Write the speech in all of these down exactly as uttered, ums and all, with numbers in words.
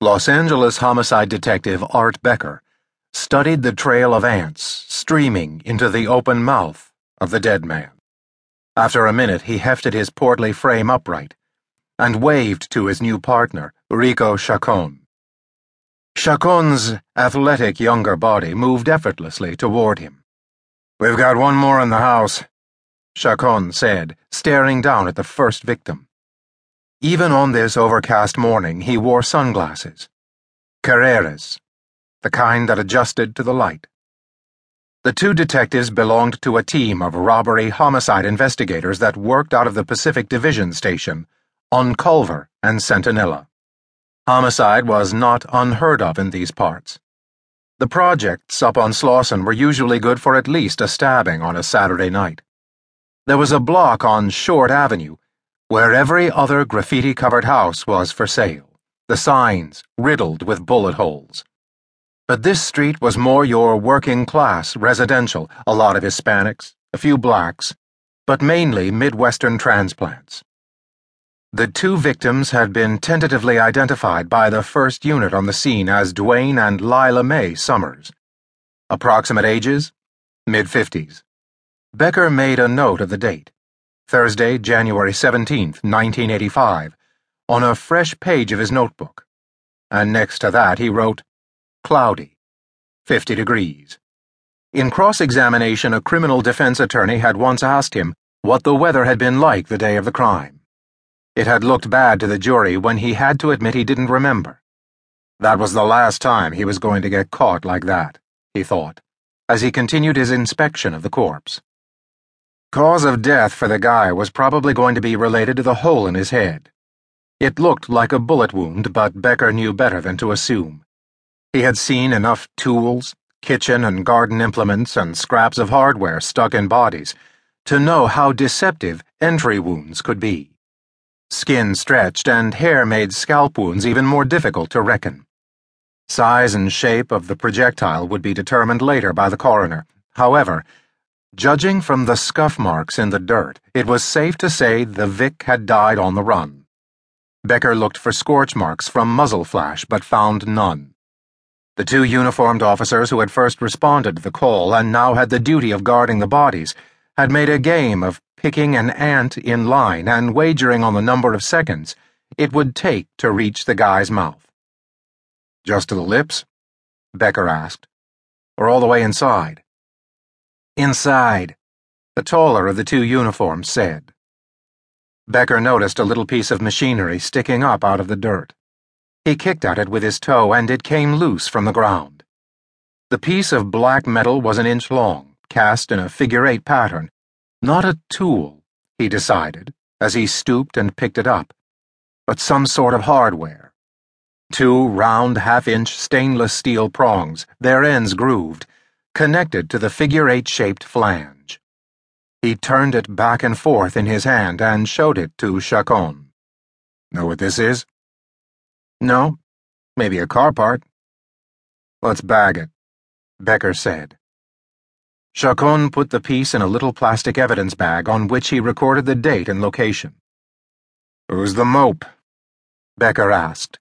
Los Angeles homicide detective Art Becker studied the trail of ants streaming into the open mouth of the dead man. After a minute, he hefted his portly frame upright and waved to his new partner, Rico Chacon. Chacon's athletic younger body moved effortlessly toward him. "We've got one more in the house," Chacon said, staring down at the first victim. Even on this overcast morning, he wore sunglasses. Carreras, the kind that adjusted to the light. The two detectives belonged to a team of robbery homicide investigators that worked out of the Pacific Division Station on Culver and Centinela. Homicide was not unheard of in these parts. The projects up on Slauson were usually good for at least a stabbing on a Saturday night. There was a block on Short Avenue where every other graffiti-covered house was for sale, the signs riddled with bullet holes. But this street was more your working-class residential, a lot of Hispanics, a few blacks, but mainly Midwestern transplants. The two victims had been tentatively identified by the first unit on the scene as Duane and Lila May Summers. Approximate ages? mid-fifties. Becker made a note of the date. Thursday, January seventeenth, nineteen eighty-five, on a fresh page of his notebook. And next to that he wrote, "Cloudy, fifty degrees. In cross-examination, a criminal defense attorney had once asked him what the weather had been like the day of the crime. It had looked bad to the jury when he had to admit he didn't remember. That was the last time he was going to get caught like that, he thought, as he continued his inspection of the corpse. Cause of death for the guy was probably going to be related to the hole in his head. It looked like a bullet wound, but Becker knew better than to assume. He had seen enough tools, kitchen and garden implements, and scraps of hardware stuck in bodies to know how deceptive entry wounds could be. Skin stretched and hair made scalp wounds even more difficult to reckon. Size and shape of the projectile would be determined later by the coroner. However, judging from the scuff marks in the dirt, it was safe to say the Vic had died on the run. Becker looked for scorch marks from muzzle flash, but found none. The two uniformed officers who had first responded to the call and now had the duty of guarding the bodies had made a game of picking an ant in line and wagering on the number of seconds it would take to reach the guy's mouth. "Just to the lips?" Becker asked. "Or all the way inside?" "Inside," the taller of the two uniforms said. Becker noticed a little piece of machinery sticking up out of the dirt. He kicked at it with his toe, and it came loose from the ground. The piece of black metal was an inch long, cast in a figure-eight pattern. Not a tool, he decided, as he stooped and picked it up, but some sort of hardware. Two round, half-inch stainless steel prongs, their ends grooved, connected to the figure-eight-shaped flange. He turned it back and forth in his hand and showed it to Chacon. "Know what this is?" "No. Maybe a car part." "Let's bag it," Becker said. Chacon put the piece in a little plastic evidence bag on which he recorded the date and location. "Who's the mope?" Becker asked,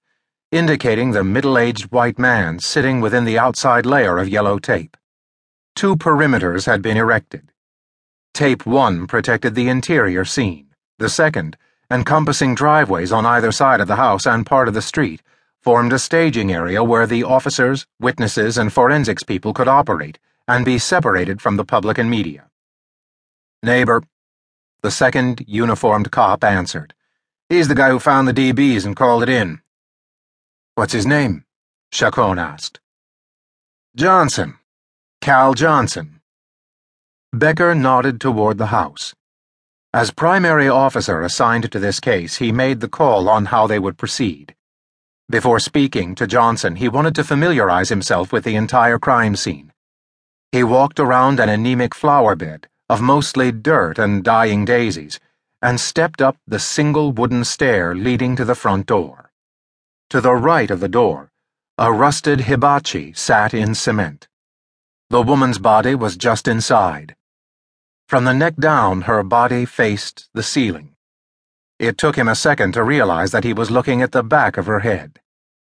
indicating the middle-aged white man sitting within the outside layer of yellow tape. Two perimeters had been erected. Tape one protected the interior scene, the second, encompassing driveways on either side of the house and part of the street, formed a staging area where the officers, witnesses, and forensics people could operate and be separated from the public and media. "Neighbor," the second uniformed cop answered. "He's the guy who found the D Bs and called it in." "What's his name?" Chacon asked. "Johnson. Cal Johnson." Becker nodded toward the house. As primary officer assigned to this case, he made the call on how they would proceed. Before speaking to Johnson, he wanted to familiarize himself with the entire crime scene. He walked around an anemic flower bed of mostly dirt and dying daisies and stepped up the single wooden stair leading to the front door. To the right of the door, a rusted hibachi sat in cement. The woman's body was just inside. From the neck down, her body faced the ceiling. It took him a second to realize that he was looking at the back of her head.